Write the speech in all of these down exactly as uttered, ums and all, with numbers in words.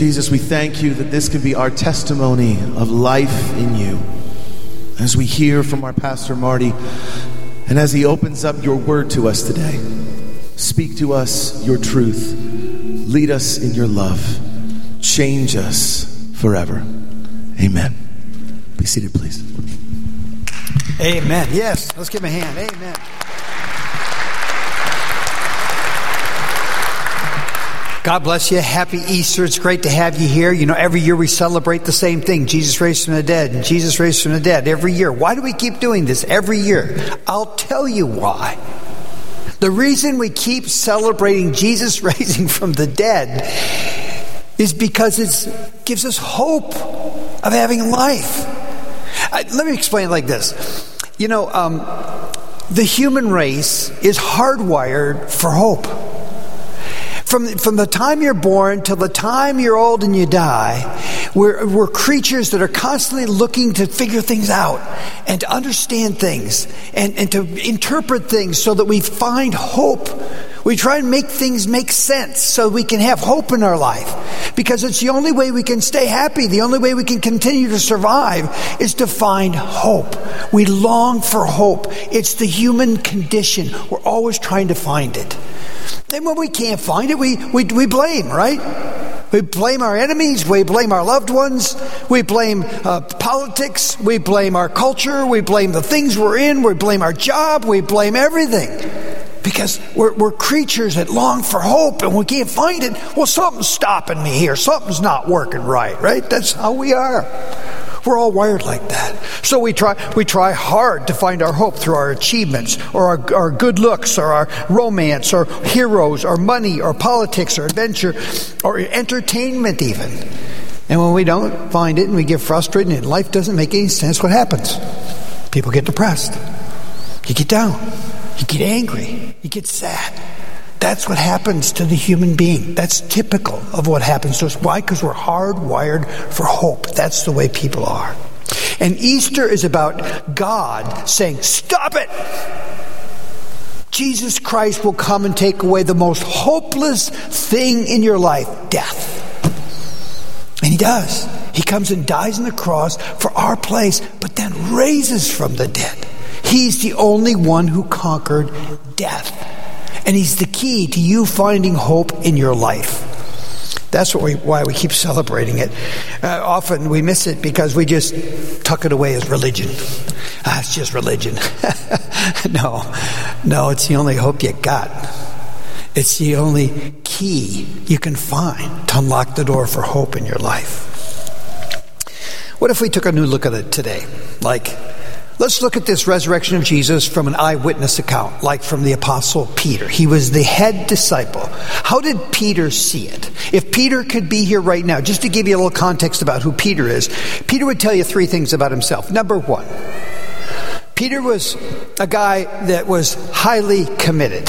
Jesus, we thank you that this could be our testimony of life in you. As we hear from our pastor Marty, and as he opens up your word to us today, speak to us your truth. Lead us in your love. Change us forever. Amen. Be seated, please. Amen. Yes, let's give him a hand. Amen. God bless you. Happy Easter. It's great to have you here. You know, every year we celebrate the same thing. Jesus raised from the dead, and Jesus raised from the dead every year. Why do we keep doing this every year? I'll tell you why. The reason we keep celebrating Jesus raising from the dead is because it gives us hope of having life. I, let me explain it like this. You know, um, the human race is hardwired for hope. From, from the time you're born till the time you're old and you die, we're, we're creatures that are constantly looking to figure things out and to understand things and, and to interpret things so that we find hope. We try and make things make sense so we can have hope in our life, because it's the only way we can stay happy. The only way we can continue to survive is to find hope. We long for hope. It's the human condition. We're always trying to find it. And when we can't find it, we, we we blame, right? We blame our enemies. We blame our loved ones. We blame uh, politics. We blame our culture. We blame the things we're in. We blame our job. We blame everything. Because we're, we're creatures that long for hope, and we can't find it. Well, something's stopping me here. Something's not working right, right? That's how we are. We're all wired like that. So we try we try hard to find our hope through our achievements, or our, our good looks, or our romance, or heroes, or money, or politics, or adventure, or entertainment even. And when we don't find it and we get frustrated and life doesn't make any sense, what happens? People get depressed. You get down. You get angry. You get sad. That's what happens to the human being. That's typical of what happens to us. Why? Because we're hardwired for hope. That's the way people are. And Easter is about God saying, stop it! Jesus Christ will come and take away the most hopeless thing in your life, death. And he does. He comes and dies on the cross for our place, but then raises from the dead. He's the only one who conquered death. And he's the key to you finding hope in your life. That's what we, why we keep celebrating it. Uh, often we miss it because we just tuck it away as religion. Ah, it's just religion. No, no, it's the only hope you got. It's the only key you can find to unlock the door for hope in your life. What if we took a new look at it today? Like, let's look at this resurrection of Jesus from an eyewitness account, like from the apostle Peter. He was the head disciple. How did Peter see it? If Peter could be here right now, just to give you a little context about who Peter is, Peter would tell you three things about himself. Number one, Peter was a guy that was highly committed.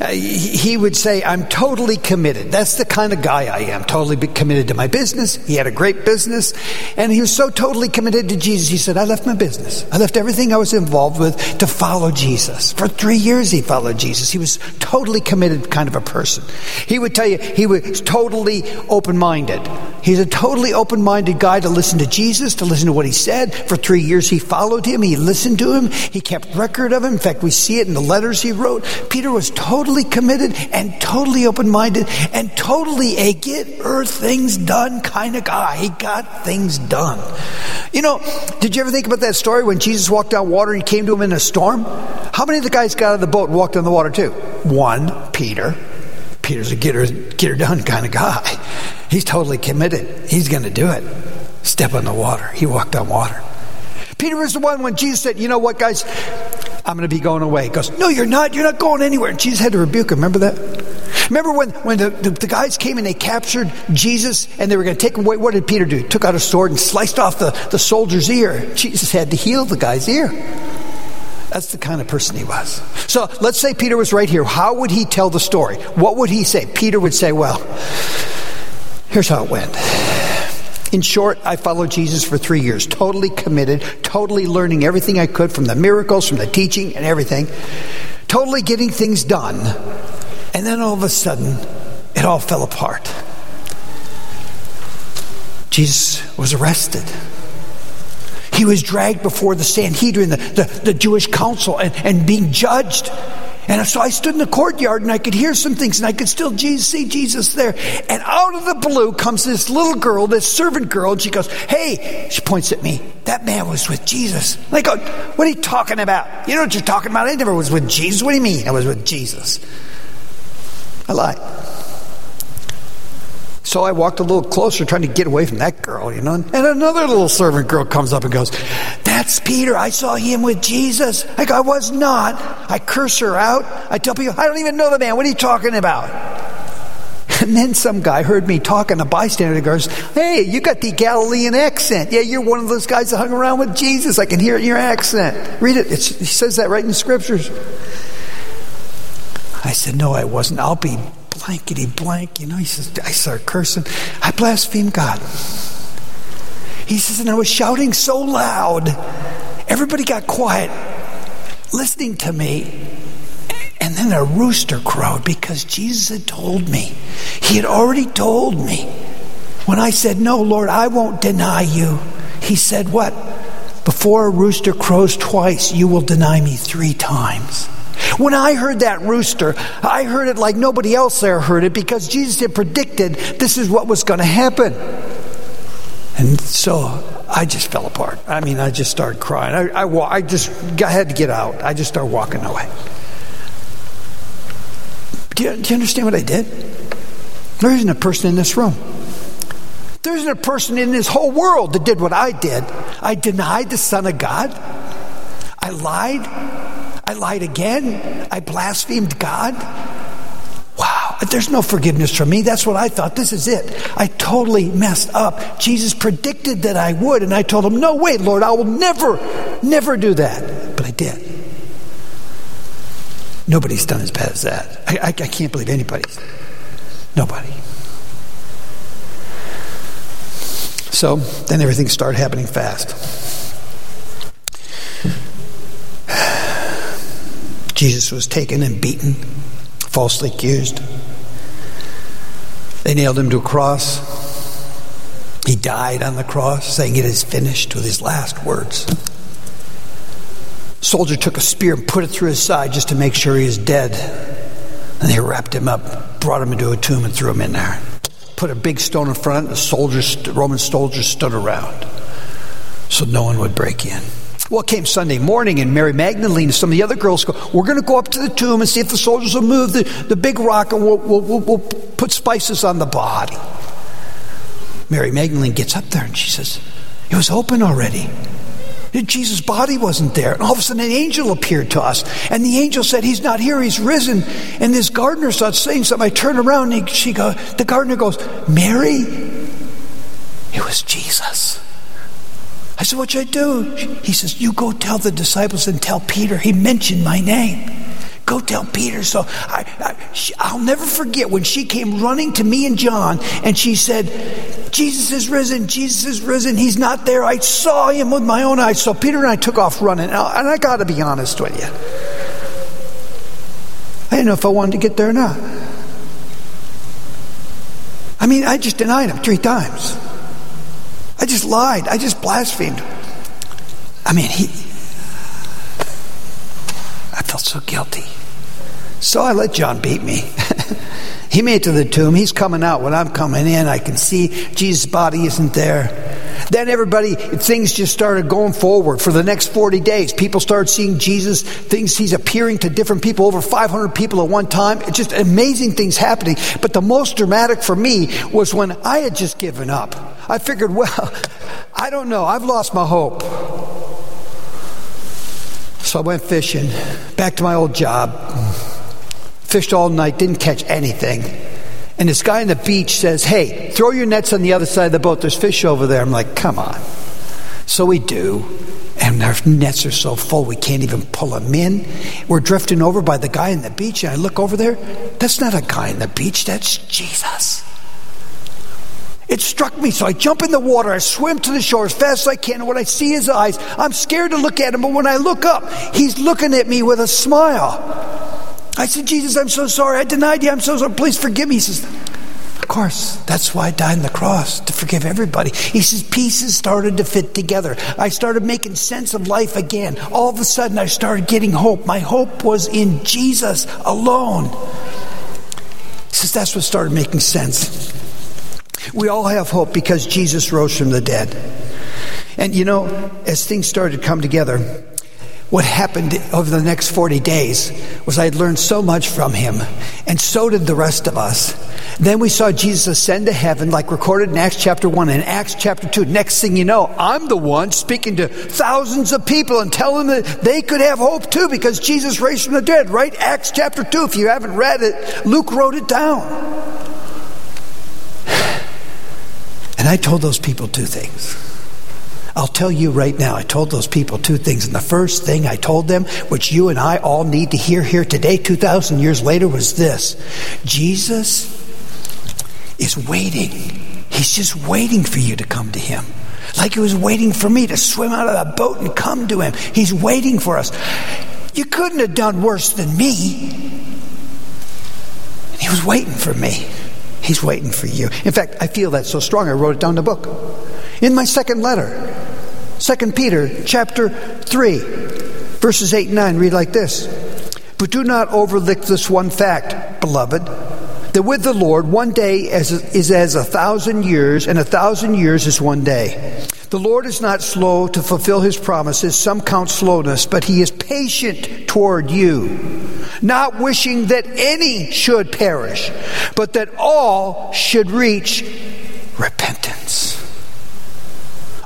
Uh, he would say, I'm totally committed. That's the kind of guy I am, totally committed to my business. He had a great business, and he was so totally committed to Jesus. He said, I left my business. I left everything I was involved with to follow Jesus. For three years he followed Jesus. He was totally committed kind of a person. He would tell you he was totally open-minded. He's a totally open-minded guy to listen to Jesus, to listen to what he said. For three years he followed him. He listened to him. He kept record of him. In fact, we see it in the letters he wrote. Peter was totally Totally committed and totally open-minded and totally a get earth things done kind of guy. He got things done. You know, did you ever think about that story when Jesus walked on water and he came to him in a storm? How many of the guys got out of the boat and walked on the water too? One, Peter. Peter's a get her, get her done kind of guy. He's totally committed. He's going to do it. Step on the water. He walked on water. Peter was the one when Jesus said, you know what, guys? I'm going to be going away. He goes, no, you're not. You're not going anywhere. And Jesus had to rebuke him. Remember that? Remember when, when the, the, the guys came and they captured Jesus and they were going to take him away? What did Peter do? He took out a sword and sliced off the, the soldier's ear. Jesus had to heal the guy's ear. That's the kind of person he was. So let's say Peter was right here. How would he tell the story? What would he say? Peter would say, well, here's how it went. In short, I followed Jesus for three years, totally committed, totally learning everything I could from the miracles, from the teaching and everything, totally getting things done. And then all of a sudden, it all fell apart. Jesus was arrested. He was dragged before the Sanhedrin, the, the, the Jewish council, and, and being judged. And so I stood in the courtyard, and I could hear some things, and I could still see Jesus there. And out of the blue comes this little girl, this servant girl, and she goes, "Hey," she points at me, "that man was with Jesus." And I go, "What are you talking about? You know what you're talking about? I never was with Jesus. What do you mean I was with Jesus?" I lied. So I walked a little closer, trying to get away from that girl, you know. And another little servant girl comes up and goes, "That's Peter. I saw him with Jesus." I go, "I was not." I curse her out. I tell people, "I don't even know the man. What are you talking about?" And then some guy heard me talking, a bystander goes, "Hey, you got the Galilean accent. Yeah, you're one of those guys that hung around with Jesus. I can hear it in your accent. Read it. It's, it says that right in the scriptures." I said, "No, I wasn't. I'll be blankety blank," you know. He says, I start cursing. I blasphemed God. He says, "And I was shouting so loud, everybody got quiet, listening to me. And then a rooster crowed because Jesus had told me. He had already told me. When I said, 'No, Lord, I won't deny you,' he said what? 'Before a rooster crows twice, you will deny me three times.' When I heard that rooster, I heard it like nobody else there heard it, because Jesus had predicted this is what was going to happen. And so I just fell apart. I mean, I just started crying. I, I, I just got, I had to get out. I just started walking away. Do you, do you understand what I did? There isn't a person in this room. There isn't a person in this whole world that did what I did. I denied the Son of God. I lied. I lied again. I blasphemed God. Wow. There's no forgiveness for me. That's what I thought. This is it. I totally messed up. Jesus predicted that I would, and I told him, "No, wait, Lord, I will never, never do that." But I did. Nobody's done as bad as that. I, I, I can't believe anybody's. Nobody. So then everything started happening fast. Jesus was taken and beaten, falsely accused. They nailed him to a cross. He died on the cross, saying, "It is finished," with his last words. Soldier took a spear and put it through his side just to make sure he was dead. And they wrapped him up, brought him into a tomb, and threw him in there. Put a big stone in front, and the soldiers, Roman soldiers stood around so no one would break in. Well, it came Sunday morning, and Mary Magdalene and some of the other girls go, "We're going to go up to the tomb and see if the soldiers will move the, the big rock, and we'll, we'll, we'll, we'll put spices on the body." Mary Magdalene gets up there, and she says, "It was open already. Jesus' body wasn't there." And all of a sudden, an angel appeared to us, and the angel said, "He's not here, he's risen." And this gardener starts saying something. I turn around, and he, she goes, the gardener goes, "Mary, it was Jesus." I said, "What should I do?" He says, "You go tell the disciples and tell Peter. He mentioned my name. Go tell Peter." So I, I, she, I'll never forget when she came running to me and John, and she said, "Jesus is risen. Jesus is risen. He's not there. I saw him with my own eyes." So Peter and I took off running. And I, and I got to be honest with you, I didn't know if I wanted to get there or not. I mean, I just denied him three times. I just lied. I just blasphemed. I mean, he. I felt so guilty. So I let John beat me. He made it to the tomb. He's coming out. When I'm coming in, I can see Jesus' body isn't there. Then everybody, things just started going forward. For the next forty days, people started seeing Jesus. Things, he's appearing to different people, over five hundred people at one time. It's just amazing things happening. But the most dramatic for me was when I had just given up. I figured, well, I don't know. I've lost my hope. So I went fishing, back to my old job. Fished all night, didn't catch anything. And this guy on the beach says, "Hey, throw your nets on the other side of the boat. There's fish over there." I'm like, "Come on." So we do. And our nets are so full, we can't even pull them in. We're drifting over by the guy on the beach. And I look over there. That's not a guy on the beach. That's Jesus. It struck me. So I jump in the water. I swim to the shore as fast as I can. And when I see his eyes, I'm scared to look at him. But when I look up, he's looking at me with a smile. I said, "Jesus, I'm so sorry. I denied you. I'm so sorry. Please forgive me." He says, Of course, that's why I died on the cross, to forgive everybody. He says, pieces started to fit together. I started making sense of life again. All of a sudden, I started getting hope. My hope was in Jesus alone. He says, that's what started making sense. We all have hope because Jesus rose from the dead. And you know, as things started to come together, what happened over the next forty days was I had learned so much from him, and so did the rest of us. Then we saw Jesus ascend to heaven, like recorded in Acts chapter one and Acts chapter two. Next thing you know, I'm the one speaking to thousands of people and telling them that they could have hope too because Jesus raised from the dead, right? Acts chapter two, if you haven't read it, Luke wrote it down. And I told those people two things. I'll tell you right now, I told those people two things. And the first thing I told them, which you and I all need to hear here today, two thousand years later, was this. Jesus is waiting. He's just waiting for you to come to him. Like he was waiting for me to swim out of that boat and come to him. He's waiting for us. You couldn't have done worse than me. He was waiting for me. He's waiting for you. In fact, I feel that so strong, I wrote it down in the book. In my second letter, Second Peter chapter three, verses eight and nine, read like this. But do not overlook this one fact, beloved, that with the Lord one day as, is as a thousand years, and a thousand years is one day. The Lord is not slow to fulfill his promises. Some count slowness, but he is patient toward you, not wishing that any should perish, but that all should reach repentance.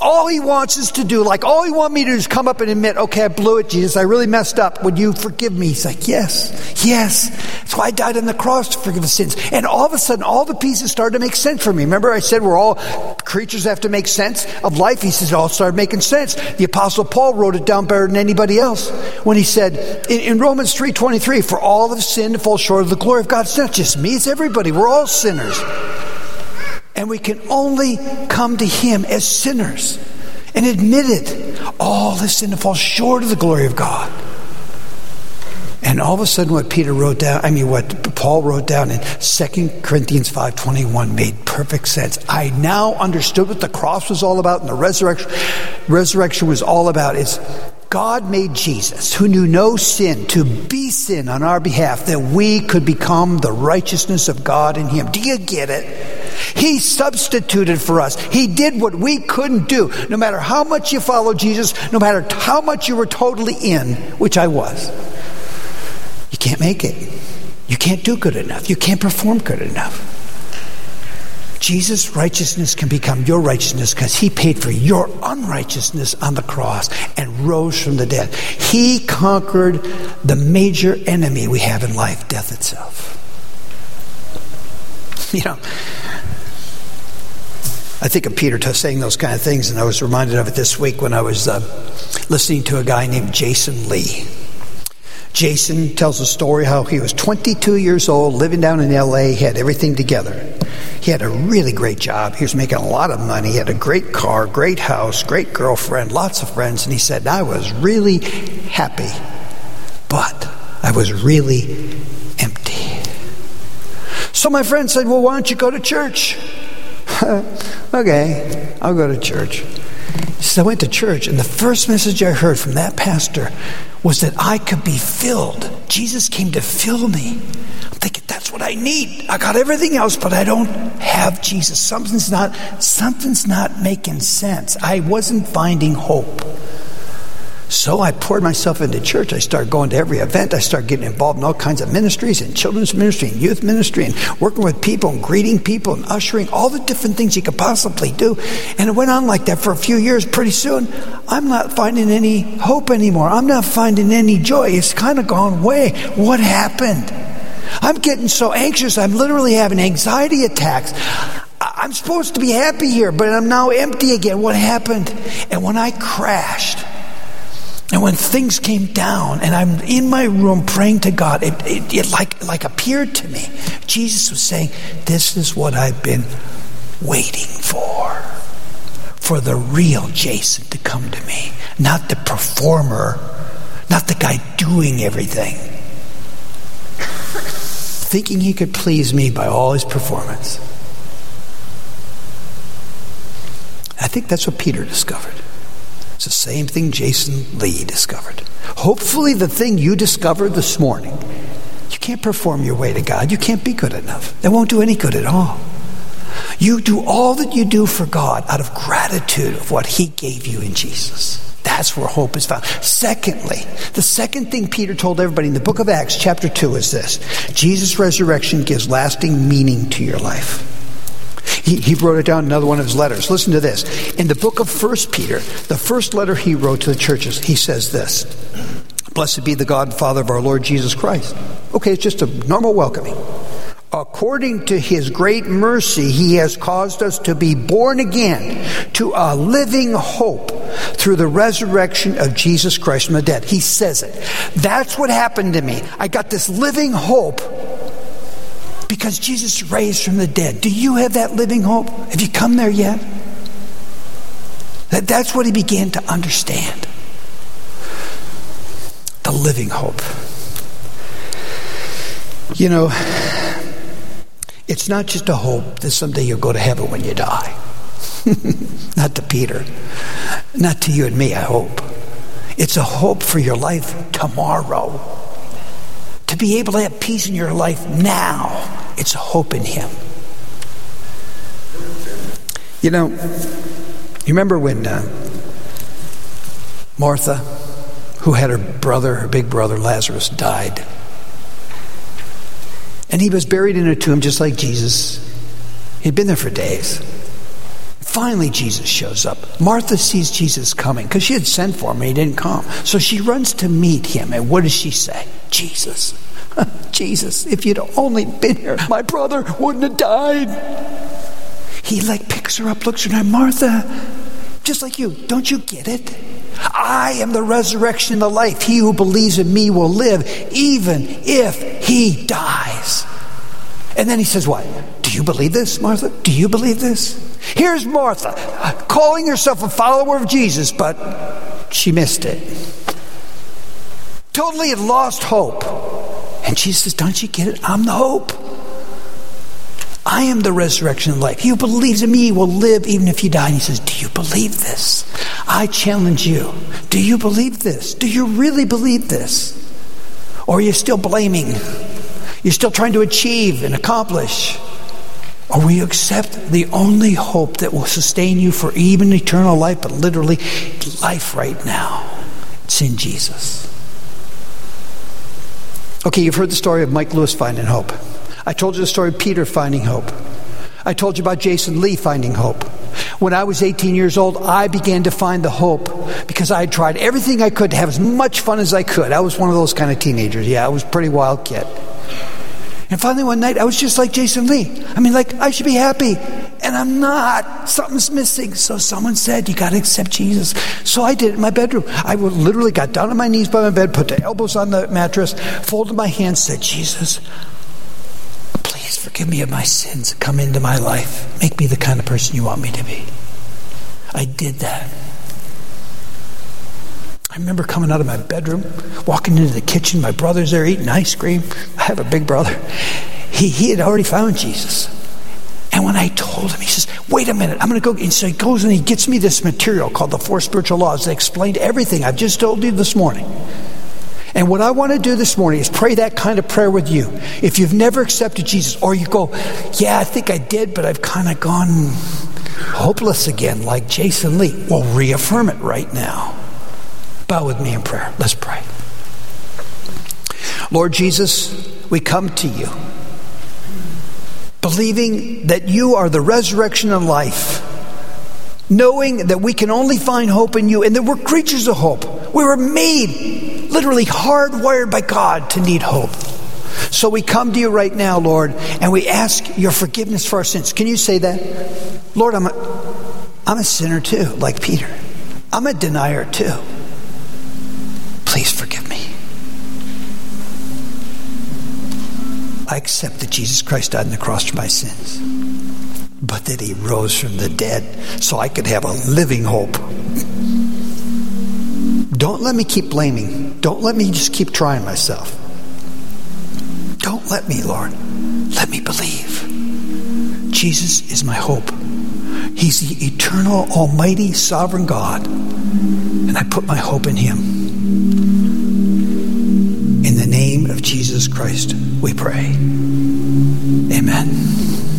All he wants is to do, like all he wants me to do is come up and admit, okay, I blew it, Jesus, I really messed up. Would you forgive me? He's like, yes, yes. That's why I died on the cross, to forgive us sins. And all of a sudden, all the pieces started to make sense for me. Remember I said we're all creatures have to make sense of life. He says it all started making sense. The Apostle Paul wrote it down better than anybody else when he said, in, in Romans three twenty-three, for all have sinned and fall short of the glory of God. It's not just me, it's everybody. We're all sinners. And we can only come to him as sinners and admit it. All have sinned and fall short of the glory of God. And all of a sudden what Peter wrote down, I mean what Paul wrote down in Second Corinthians five twenty-one made perfect sense. I now understood what the cross was all about and the resurrection, resurrection was all about. It's God made Jesus, who knew no sin, to be sin on our behalf, that we could become the righteousness of God in him. Do you get it? He substituted for us. He did what we couldn't do. No matter how much you followed Jesus, no matter how much you were totally in, which I was, you can't make it. You can't do good enough. You can't perform good enough. Jesus' righteousness can become your righteousness because he paid for your unrighteousness on the cross and rose from the dead. He conquered the major enemy we have in life, death itself. You know, I think of Peter saying those kind of things, and I was reminded of it this week when I was uh, listening to a guy named Jason Lee. Jason tells a story how he was twenty-two years old, living down in L A, had everything together. He had a really great job. He was making a lot of money. He had a great car, great house, great girlfriend, lots of friends. And he said, I was really happy, but I was really empty. So my friend said, well, why don't you go to church? Okay, I'll go to church. So I went to church, and the first message I heard from that pastor was that I could be filled. Jesus came to fill me. I'm thinking, that's what I need. I got everything else, but I don't have Jesus. Something's not, something's not making sense. I wasn't finding hope. So I poured myself into church. I started going to every event. I started getting involved in all kinds of ministries, and children's ministry, and youth ministry, and working with people, and greeting people, and ushering, all the different things you could possibly do. And it went on like that for a few years. Pretty soon, I'm not finding any hope anymore. I'm not finding any joy. It's kind of gone away. What happened? I'm getting so anxious. I'm literally having anxiety attacks. I'm supposed to be happy here, but I'm now empty again. What happened? And when I crashed, and when things came down, and I'm in my room praying to God, it, it, it like, like appeared to me. Jesus was saying, this is what I've been waiting for. For the real Jason to come to me. Not the performer. Not the guy doing everything. Thinking he could please me by all his performance. I think that's what Peter discovered. It's the same thing Jason Lee discovered. Hopefully the thing you discovered this morning, you can't perform your way to God. You can't be good enough. That won't do any good at all. You do all that you do for God out of gratitude of what he gave you in Jesus. That's where hope is found. Secondly, the second thing Peter told everybody in the book of Acts, chapter two, is this. Jesus' resurrection gives lasting meaning to your life. He, he wrote it down in another one of his letters. Listen to this. In the book of First Peter, the first letter he wrote to the churches, he says this. Blessed be the God and Father of our Lord Jesus Christ. Okay, it's just a normal welcoming. According to his great mercy, he has caused us to be born again to a living hope through the resurrection of Jesus Christ from the dead. He says it. That's what happened to me. I got this living hope because Jesus raised from the dead. Do you have that living hope? Have you come there yet? That, that's what he began to understand. The living hope. You know, it's not just a hope that someday you'll go to heaven when you die. Not to Peter. Not to you and me, I hope. It's a hope for your life tomorrow. To be able to have peace in your life now. It's a hope in him. You know, you remember when uh, Martha, who had her brother, her big brother Lazarus, died? And he was buried in a tomb just like Jesus. He'd been there for days. Finally, Jesus shows up. Martha sees Jesus coming because she had sent for him and he didn't come. So she runs to meet him. And what does she say? Jesus. Jesus, if you'd only been here, my brother wouldn't have died. He like picks her up, looks at her, Martha, just like you, don't you get it? I am the resurrection and the life. He who believes in me will live even if he dies. And then he says what? Do you believe this, Martha? Do you believe this? Here's Martha calling herself a follower of Jesus, but she missed it. Totally had lost hope. And Jesus says, don't you get it? I'm the hope. I am the resurrection and life. He who believes in me will live even if you die. And he says, do you believe this? I challenge you. Do you believe this? Do you really believe this? Or are you still blaming? You're still trying to achieve and accomplish? Or will you accept the only hope that will sustain you for even eternal life, but literally life right now? It's in Jesus. Okay, you've heard the story of Mike Lewis finding hope. I told you the story of Peter finding hope. I told you about Jason Lee finding hope. When I was eighteen years old, I began to find the hope because I had tried everything I could to have as much fun as I could. I was one of those kind of teenagers. Yeah, I was a pretty wild kid. And finally one night, I was just like Jason Lee. I mean, like, I should be happy, and I'm not. Something's missing. So someone said, you got to accept Jesus. So I did it in my bedroom. I literally got down on my knees by my bed, put the elbows on the mattress, folded my hands, said, Jesus, please forgive me of my sins. Come into my life. Make me the kind of person you want me to be. I did that. I remember coming out of my bedroom, walking into the kitchen. My brother's there eating ice cream. I have a big brother. He he had already found Jesus. And when I told him, he says, wait a minute, I'm going to go. And so he goes and he gets me this material called the Four Spiritual Laws that explained everything I've just told you this morning. And what I want to do this morning is pray that kind of prayer with you. If you've never accepted Jesus, or you go, yeah, I think I did, but I've kind of gone hopeless again, like Jason Lee. Well, reaffirm it right now. Bow with me in prayer. Let's pray. Lord Jesus, we come to you believing that you are the resurrection and life, knowing that we can only find hope in you and that we're creatures of hope. We were made, literally hardwired by God to need hope. So we come to you right now, Lord, and we ask your forgiveness for our sins. Can you say that? Lord, I'm a, I'm a sinner too, like Peter. I'm a denier too. Please forgive me. I accept that Jesus Christ died on the cross for my sins, but that he rose from the dead so I could have a living hope. Don't let me keep blaming. Don't let me just keep trying myself. Don't let me, Lord. Let me believe. Jesus is my hope. He's the eternal, almighty, sovereign God. And I put my hope in him. In the name of Jesus Christ, we pray. Amen.